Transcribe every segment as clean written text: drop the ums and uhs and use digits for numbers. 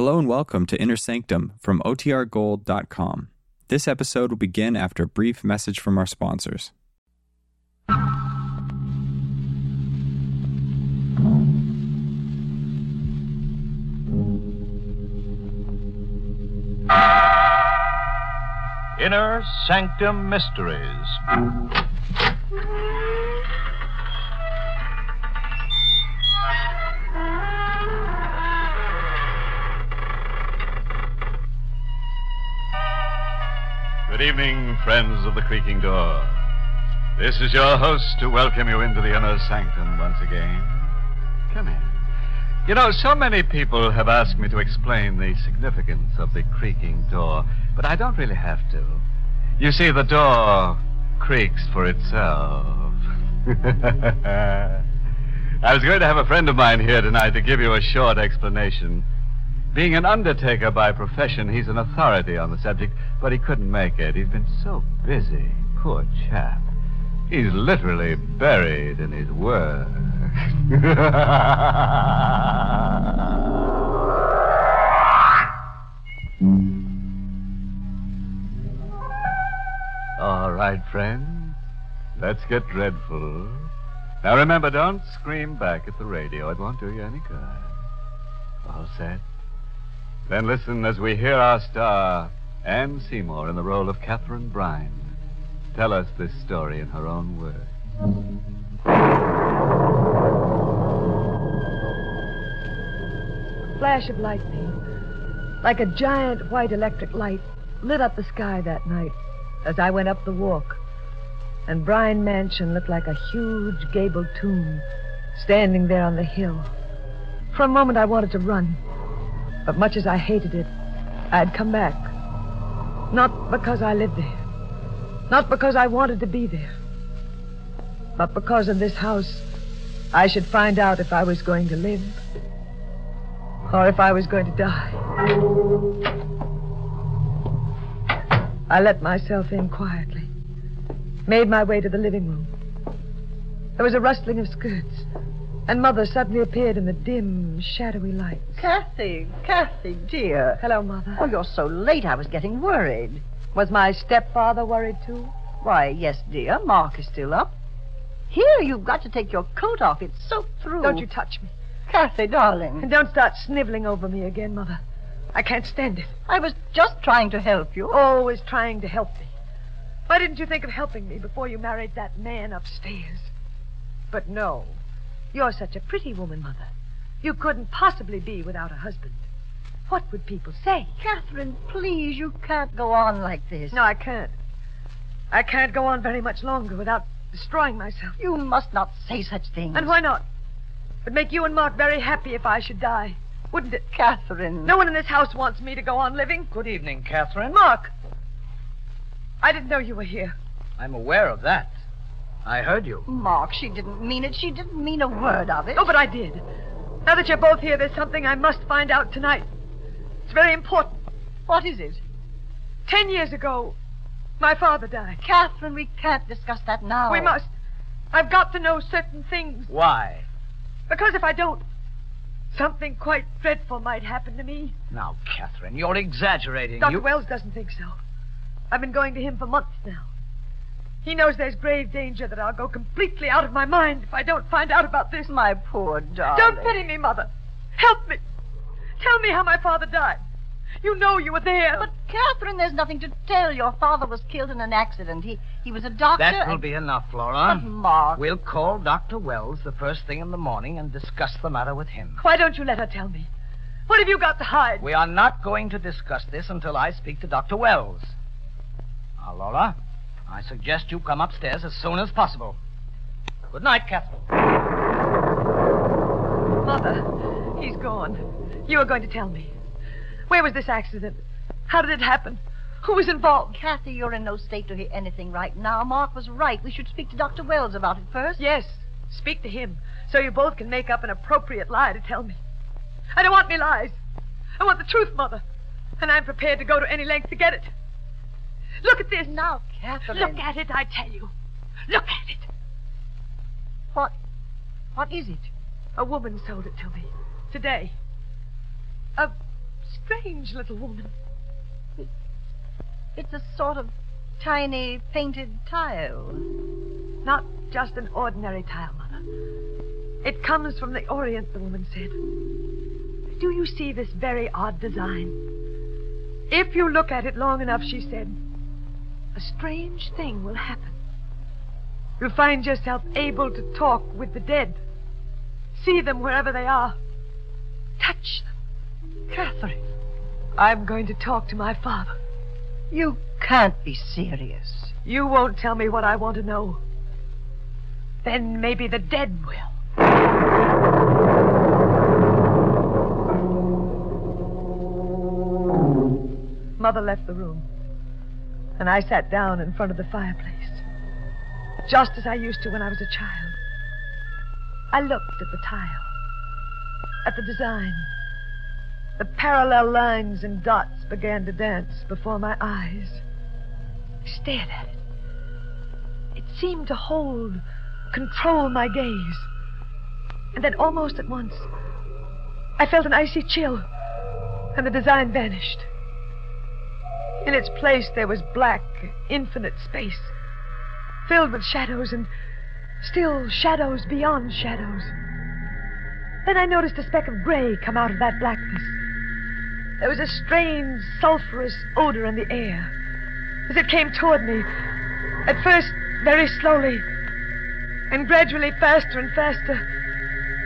Hello and welcome to Inner Sanctum from OTRGold.com. This episode will begin after a brief message from our sponsors. Inner Sanctum Mysteries. Good evening, friends of the creaking door. This is your host to welcome you into the Inner Sanctum once again. Come in. You know, so many people have asked me to explain the significance of the creaking door, but I don't really have to. You see, the door creaks for itself. I was going to have a friend of mine here tonight to give you a short explanation. Being an undertaker by profession, he's an authority on the subject, but he couldn't make it. He's been so busy. Poor chap. He's literally buried in his work. All right, friends. Let's get dreadful. Now remember, don't scream back at the radio. It won't do you any good. All set? Then listen as we hear our star, Anne Seymour, in the role of Catherine Brine, tell us this story in her own words. A flash of lightning, like a giant white electric light, lit up the sky that night as I went up the walk. And Brine Mansion looked like a huge gabled tomb standing there on the hill. For a moment, I wanted to run. But much as I hated it, I'd come back. Not because I lived there. Not because I wanted to be there. But because in this house, I should find out if I was going to live or if I was going to die. I let myself in quietly, made my way to the living room. There was a rustling of skirts, and Mother suddenly appeared in the dim, shadowy light. Kathy, dear. Hello, Mother. Oh, you're so late. I was getting worried. Was my stepfather worried, too? Why, yes, dear. Mark is still up. Here, you've got to take your coat off. It's soaked through. Don't you touch me. Kathy, darling. And don't start sniveling over me again, Mother. I can't stand it. I was just trying to help you. Always trying to help me. Why didn't you think of helping me before you married that man upstairs? But no. You're such a pretty woman, Mother. You couldn't possibly be without a husband. What would people say? Catherine, please, you can't go on like this. No, I can't. I can't go on very much longer without destroying myself. You must not say such things. And why not? It would make you and Mark very happy if I should die, wouldn't it? Catherine. No one in this house wants me to go on living. Good evening, Catherine. Mark, I didn't know you were here. I'm aware of that. I heard you. Mark, she didn't mean it. She didn't mean a word of it. Oh, but I did. Now that you're both here, there's something I must find out tonight. It's very important. What is it? 10 years ago, my father died. Catherine, we can't discuss that now. We must. I've got to know certain things. Why? Because if I don't, something quite dreadful might happen to me. Now, Catherine, you're exaggerating. Dr. Wells doesn't think so. I've been going to him for months now. He knows there's grave danger that I'll go completely out of my mind if I don't find out about this. My poor darling. Don't pity me, Mother. Help me. Tell me how my father died. You know you were there. But, Catherine, there's nothing to tell. Your father was killed in an accident. He was a doctor. That will be enough, Flora. But, Mark. We'll call Dr. Wells the first thing in the morning and discuss the matter with him. Why don't you let her tell me? What have you got to hide? We are not going to discuss this until I speak to Dr. Wells. Now, Laura, I suggest you come upstairs as soon as possible. Good night, Catherine. Mother, he's gone. You are going to tell me. Where was this accident? How did it happen? Who was involved? Kathy, you're in no state to hear anything right now. Mark was right. We should speak to Dr. Wells about it first. Yes, speak to him so you both can make up an appropriate lie to tell me. I don't want any lies. I want the truth, Mother. And I'm prepared to go to any length to get it. Look at this. Now, Catherine. Look at it, I tell you. Look at it. What is it? A woman sold it to me today. A strange little woman. It's a sort of tiny painted tile. Not just an ordinary tile, Mother. It comes from the Orient, the woman said. Do you see this very odd design? If you look at it long enough, she said, a strange thing will happen. You'll find yourself able to talk with the dead. See them wherever they are. Touch them. Catherine, I'm going to talk to my father. You can't be serious. You won't tell me what I want to know. Then maybe the dead will. Mother left the room, and I sat down in front of the fireplace, just as I used to when I was a child. I looked at the tile, at the design. The parallel lines and dots began to dance before my eyes. I stared at it. It seemed to hold, control my gaze. And then almost at once, I felt an icy chill, and the design vanished. In its place, there was black, infinite space, filled with shadows and still shadows beyond shadows. Then I noticed a speck of gray come out of that blackness. There was a strange, sulfurous odor in the air. As it came toward me, at first very slowly, and gradually faster and faster,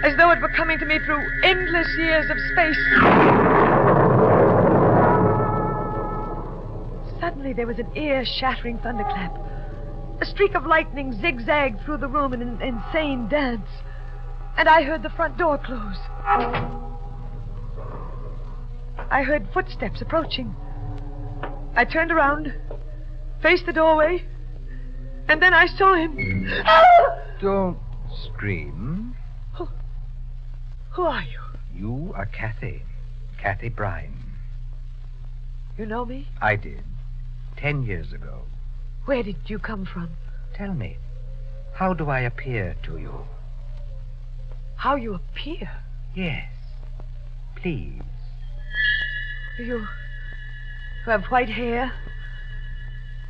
as though it were coming to me through endless years of space. Suddenly, there was an ear-shattering thunderclap. A streak of lightning zigzagged through the room in an insane dance. And I heard the front door close. I heard footsteps approaching. I turned around, faced the doorway, and then I saw him. Don't scream. Who are you? You are Cathy. Cathy Brine. You know me? I did. 10 years ago. Where did you come from? Tell me, how do I appear to you? How you appear? Yes. Please. You have white hair,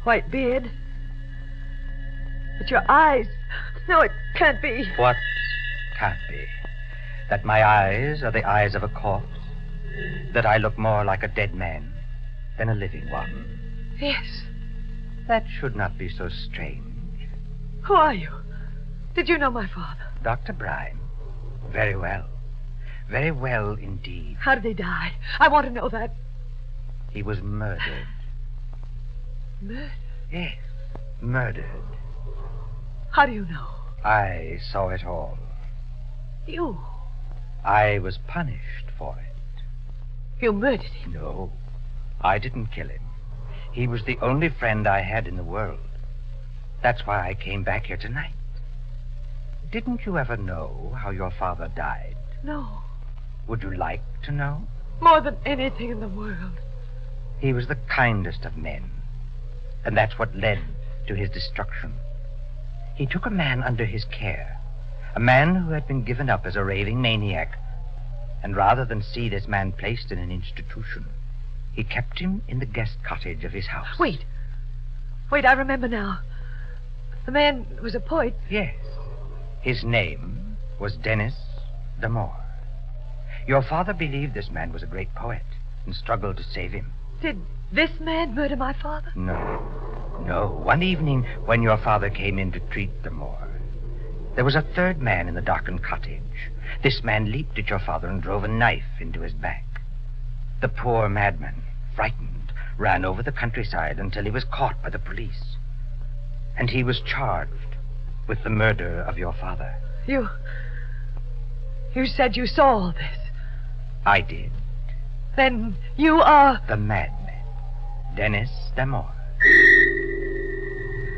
white beard, but your eyes... No, it can't be. What can't be? That my eyes are the eyes of a corpse? That I look more like a dead man than a living one? Yes. That should not be so strange. Who are you? Did you know my father? Dr. Brine. Very well. Very well indeed. How did he die? I want to know that. He was murdered. Murdered? Yes, murdered. How do you know? I saw it all. You? I was punished for it. You murdered him? No, I didn't kill him. He was the only friend I had in the world. That's why I came back here tonight. Didn't you ever know how your father died? No. Would you like to know? More than anything in the world. He was the kindest of men. And that's what led to his destruction. He took a man under his care. A man who had been given up as a raving maniac. And rather than see this man placed in an institution... he kept him in the guest cottage of his house. Wait. Wait, I remember now. The man was a poet. Yes. His name was Dennis D'Amore. Your father believed this man was a great poet and struggled to save him. Did this man murder my father? No. No. One evening when your father came in to treat D'Amore, there was a third man in the darkened cottage. This man leaped at your father and drove a knife into his back. The poor madman, frightened, ran over the countryside until he was caught by the police. And he was charged with the murder of your father. You said you saw all this. I did. Then you are... the madman, Dennis D'Amore.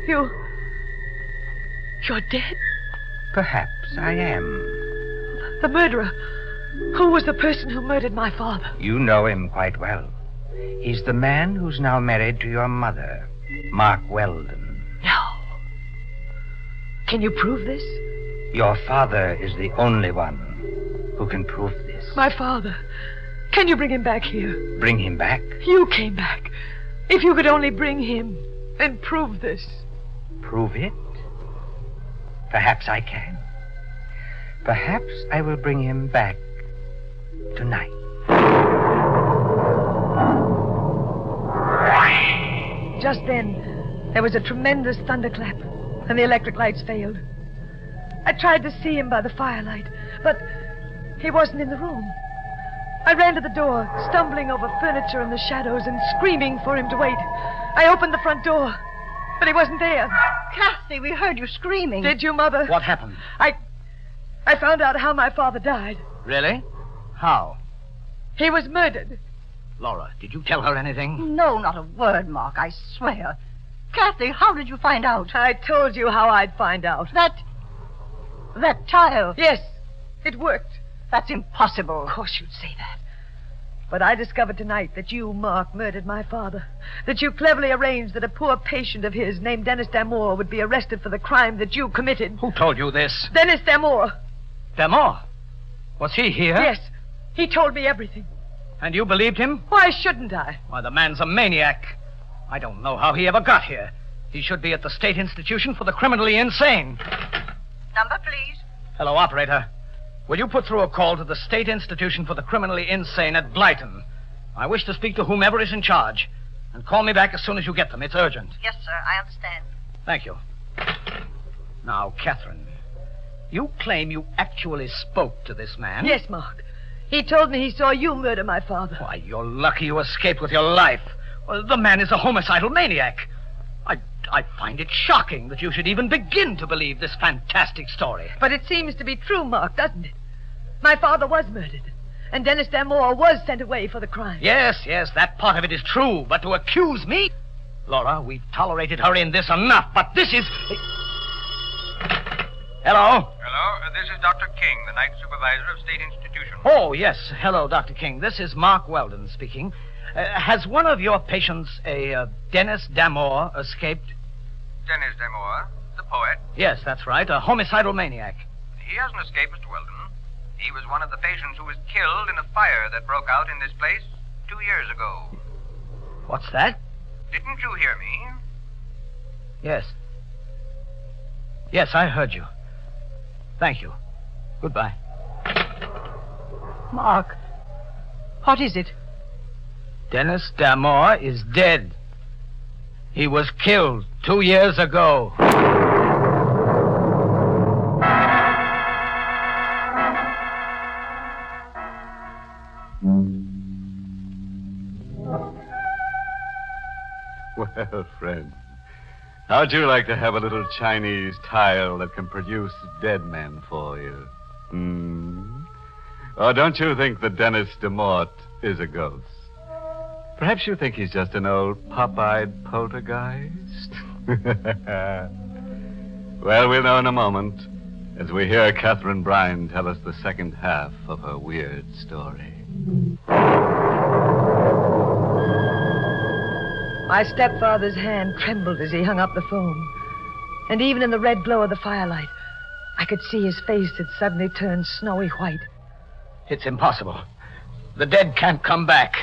You're dead? Perhaps I am. The murderer... who was the person who murdered my father? You know him quite well. He's the man who's now married to your mother, Mark Weldon. No. Can you prove this? Your father is the only one who can prove this. My father Can you bring him back here? Bring him back? You came back. If you could only bring him and prove this. Prove it? Perhaps I can. Perhaps I will bring him back tonight. Just then, there was a tremendous thunderclap, and the electric lights failed. I tried to see him by the firelight, but he wasn't in the room. I ran to the door, stumbling over furniture in the shadows and screaming for him to wait. I opened the front door, but he wasn't there. Kathy, we heard you screaming. Did you, Mother? What happened? I found out how my father died. Really? How? He was murdered. Laura, did you tell her anything? No, not a word, Mark, I swear. Kathy, how did you find out? I told you how I'd find out. That tile. Yes, it worked. That's impossible. Of course you'd say that. But I discovered tonight that you, Mark, murdered my father. That you cleverly arranged that a poor patient of his named Dennis D'Amore would be arrested for the crime that you committed. Who told you this? Dennis D'Amore. D'Amore? Was he here? Yes, he told me everything. And you believed him? Why shouldn't I? Why, the man's a maniac. I don't know how he ever got here. He should be at the State Institution for the Criminally Insane. Number, please. Hello, operator. Will you put through a call to the State Institution for the Criminally Insane at Blighton? I wish to speak to whomever is in charge. And call me back as soon as you get them. It's urgent. Yes, sir. I understand. Thank you. Now, Catherine, you claim you actually spoke to this man. Yes, Mark. He told me he saw you murder my father. Why, you're lucky you escaped with your life. Well, the man is a homicidal maniac. I find it shocking that you should even begin to believe this fantastic story. But it seems to be true, Mark, doesn't it? My father was murdered, and Dennis D'Amore was sent away for the crime. Yes, that part of it is true, but to accuse me... Laura, we've tolerated her in this enough, but this is... Hello? Hello, this is Dr. King, the night supervisor of State Institution. Oh, yes. Hello, Dr. King. This is Mark Weldon speaking. Has one of your patients, Dennis D'Amore, escaped? Dennis D'Amore, the poet? Yes, that's right, a homicidal maniac. He hasn't escaped, Mr. Weldon. He was one of the patients who was killed in a fire that broke out in this place 2 years ago. What's that? Didn't you hear me? Yes. Yes, I heard you. Thank you. Goodbye. Mark, what is it? Dennis D'Amore is dead. He was killed 2 years ago. Well, friend, how'd you like to have a little Chinese tile that can produce dead men for you? Or don't you think that Dennis D'Amore is a ghost? Perhaps you think he's just an old pop-eyed poltergeist? Well, we'll know in a moment as we hear Catherine Brine tell us the second half of her weird story. My stepfather's hand trembled as he hung up the phone. And even in the red glow of the firelight, I could see his face had suddenly turned snowy white. It's impossible. The dead can't come back.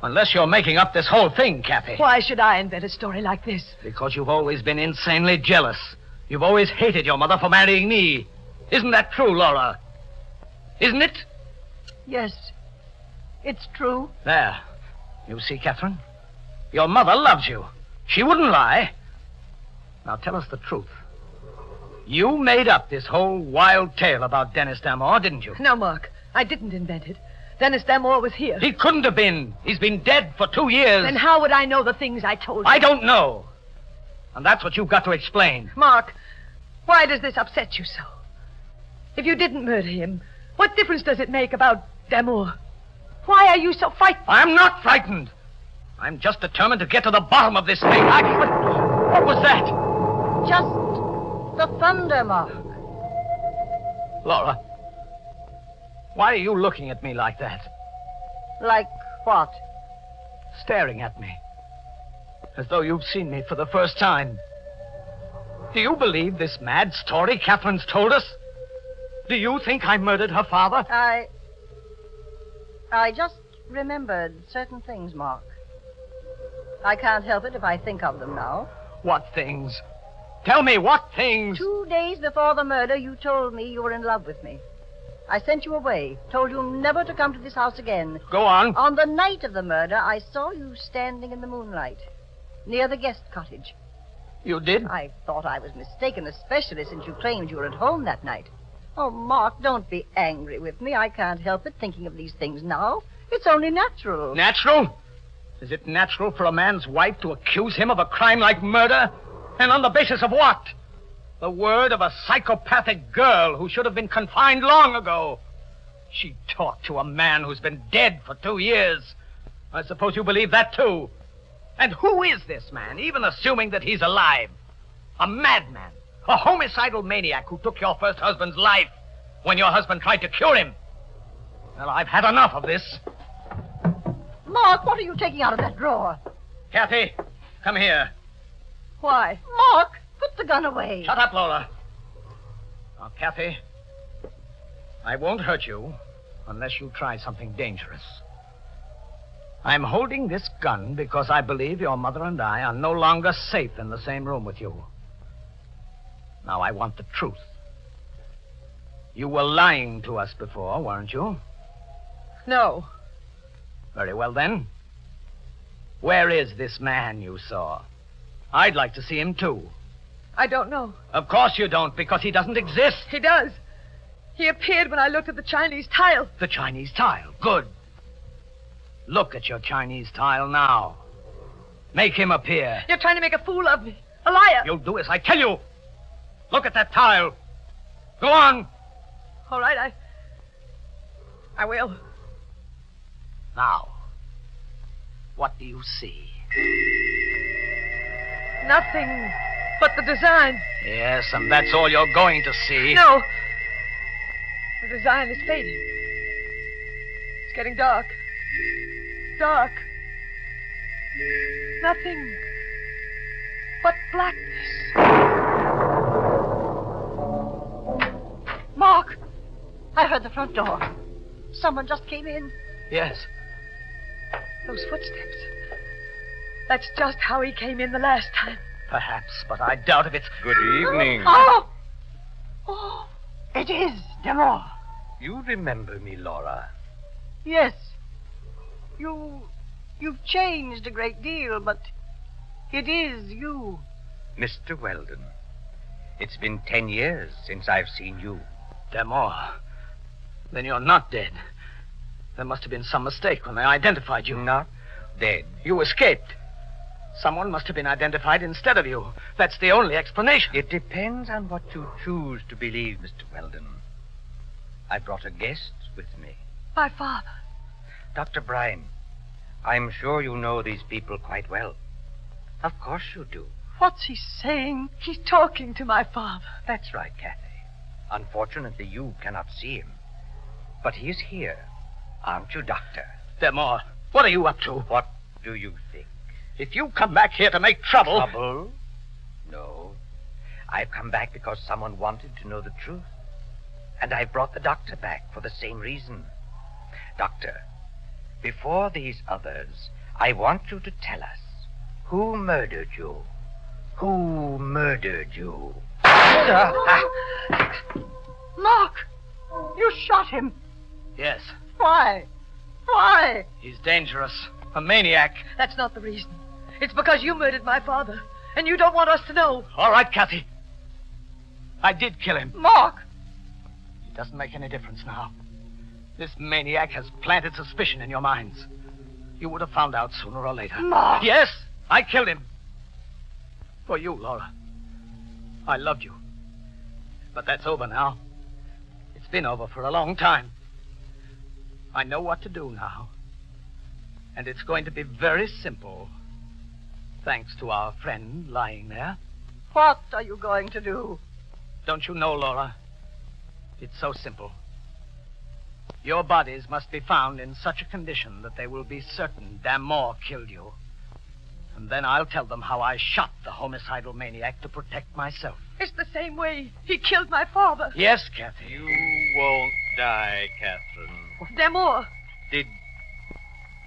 Unless you're making up this whole thing, Kathy. Why should I invent a story like this? Because you've always been insanely jealous. You've always hated your mother for marrying me. Isn't that true, Laura? Isn't it? Yes, it's true. There. You see, Catherine? Your mother loves you. She wouldn't lie. Now tell us the truth. You made up this whole wild tale about Dennis D'Amore, didn't you? No, Mark. I didn't invent it. Dennis D'Amore was here. He couldn't have been. He's been dead for 2 years. Then how would I know the things I told you? I don't know. And that's what you've got to explain. Mark, why does this upset you so? If you didn't murder him, what difference does it make about D'Amore? Why are you so frightened? I'm not frightened. I'm just determined to get to the bottom of this thing. What was that? Just the thunder, Mark. Laura... why are you looking at me like that? Like what? Staring at me. As though you've seen me for the first time. Do you believe this mad story Catherine's told us? Do you think I murdered her father? I just remembered certain things, Mark. I can't help it if I think of them now. What things? Tell me, what things? 2 days before the murder, you told me you were in love with me. I sent you away, told you never to come to this house again. Go on. On the night of the murder, I saw you standing in the moonlight near the guest cottage. You did? I thought I was mistaken, especially since you claimed you were at home that night. Oh, Mark, don't be angry with me. I can't help it, thinking of these things now. It's only natural. Natural? Is it natural for a man's wife to accuse him of a crime like murder? And on the basis of what? The word of a psychopathic girl who should have been confined long ago. She talked to a man who's been dead for 2 years. I suppose you believe that, too. And who is this man, even assuming that he's alive? A madman, a homicidal maniac who took your first husband's life when your husband tried to cure him. Well, I've had enough of this. Mark, what are you taking out of that drawer? Kathy, come here. Why? Mark, put the gun away. Shut up, Lola. Now, Kathy, I won't hurt you unless you try something dangerous. I'm holding this gun because I believe your mother and I are no longer safe in the same room with you. Now, I want the truth. You were lying to us before, weren't you? No. Very well, then. Where is this man you saw? I'd like to see him, too. I don't know. Of course you don't, because he doesn't exist. He does. He appeared when I looked at the Chinese tile. The Chinese tile. Good. Look at your Chinese tile now. Make him appear. You're trying to make a fool of me. A liar. You'll do as I tell you. Look at that tile. Go on. All right, I will. Now, what do you see? Nothing but the design. Yes, and that's all you're going to see. No. The design is fading. It's getting dark. Dark. Nothing but blackness. Mark, I heard the front door. Someone just came in. Yes. Those footsteps. That's just how he came in the last time. Perhaps, but I doubt if it's... Good evening. Oh! Oh! It is, D'Amore. You remember me, Laura? Yes. You've changed a great deal, but it is you. Mr. Weldon, it's been 10 years since I've seen you. D'Amore, then you're not dead. There must have been some mistake when they identified you. Not dead. You escaped. Someone must have been identified instead of you. That's the only explanation. It depends on what you choose to believe, Mr. Weldon. I brought a guest with me. My father. Dr. Brine, I'm sure you know these people quite well. Of course you do. What's he saying? He's talking to my father. That's right, Kathy. Unfortunately, you cannot see him. But he's here, aren't you, Doctor? D'Amore, what are you up to? What do you think? If you come back here to make trouble... Trouble? No. I've come back because someone wanted to know the truth. And I brought the doctor back for the same reason. Doctor, before these others, I want you to tell us who murdered you. Who murdered you? Mark, you shot him. Yes. Why? Why? He's dangerous. A maniac. That's not the reason. It's because you murdered my father, and you don't want us to know. All right, Kathy. I did kill him. Mark! It doesn't make any difference now. This maniac has planted suspicion in your minds. You would have found out sooner or later. Mark! Yes, I killed him. For you, Laura. I loved you. But that's over now. It's been over for a long time. I know what to do now. And it's going to be very simple, thanks to our friend lying there. What are you going to do? Don't you know, Laura? It's so simple. Your bodies must be found in such a condition that they will be certain D'Amore killed you. And then I'll tell them how I shot the homicidal maniac to protect myself. It's the same way he killed my father. Yes, Kathy. You won't die, Catherine. D'Amore. Did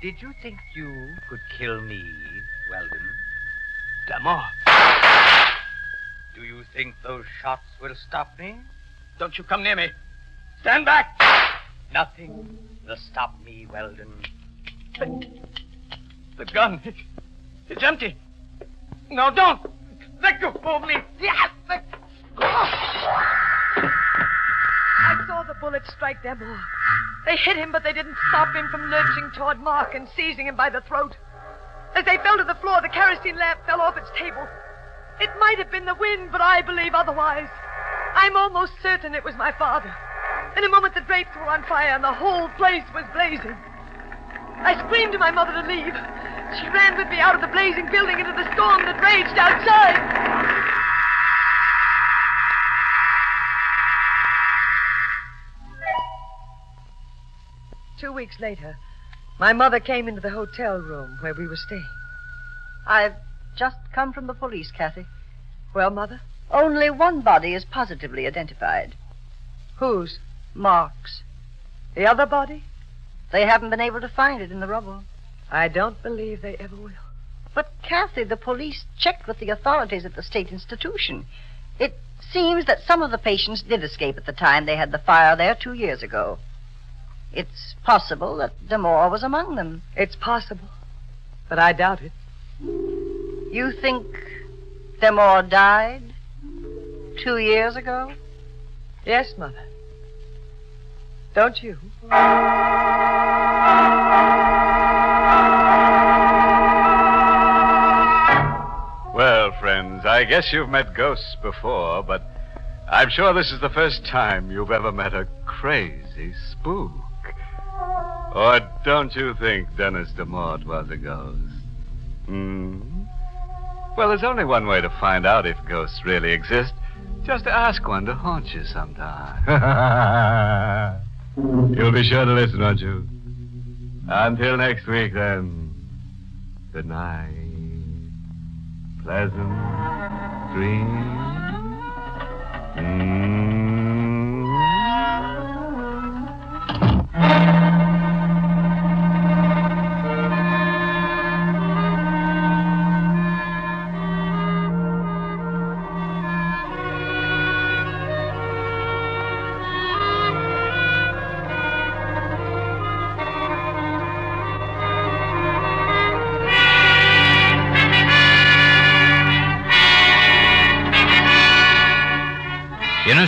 Did you think you could kill me, Weldon? D'Amore. Do you think those shots will stop me? Don't you come near me. Stand back. Nothing will stop me, Weldon. The gun. It's empty. No, don't. Let go of me. Yes. Let go. I saw the bullet strike D'Amore. They hit him, but they didn't stop him from lurching toward Mark and seizing him by the throat. As they fell to the floor, the kerosene lamp fell off its table. It might have been the wind, but I believe otherwise. I'm almost certain it was my father. In a moment, the drapes were on fire, and the whole place was blazing. I screamed to my mother to leave. She ran with me out of the blazing building into the storm that raged outside. Two weeks later, my mother came into the hotel room where we were staying. I've just come from the police, Kathy. Well, Mother? Only one body is positively identified. Whose? Mark's. The other body? They haven't been able to find it in the rubble. I don't believe they ever will. But, Kathy, the police checked with the authorities at the State Institution. It seems that some of the patients did escape at the time they had the fire there 2 years ago. It's possible that D'Amore was among them. It's possible, but I doubt it. You think D'Amore died 2 years ago? Yes, Mother. Don't you? Well, friends, I guess you've met ghosts before, but I'm sure this is the first time you've ever met a crazy spook. Or don't you think Dennis D'Amore was a ghost? Well, there's only one way to find out if ghosts really exist. Just ask one to haunt you sometime. You'll be sure to listen, won't you? Until next week, then. Good night. Pleasant dreams. Inner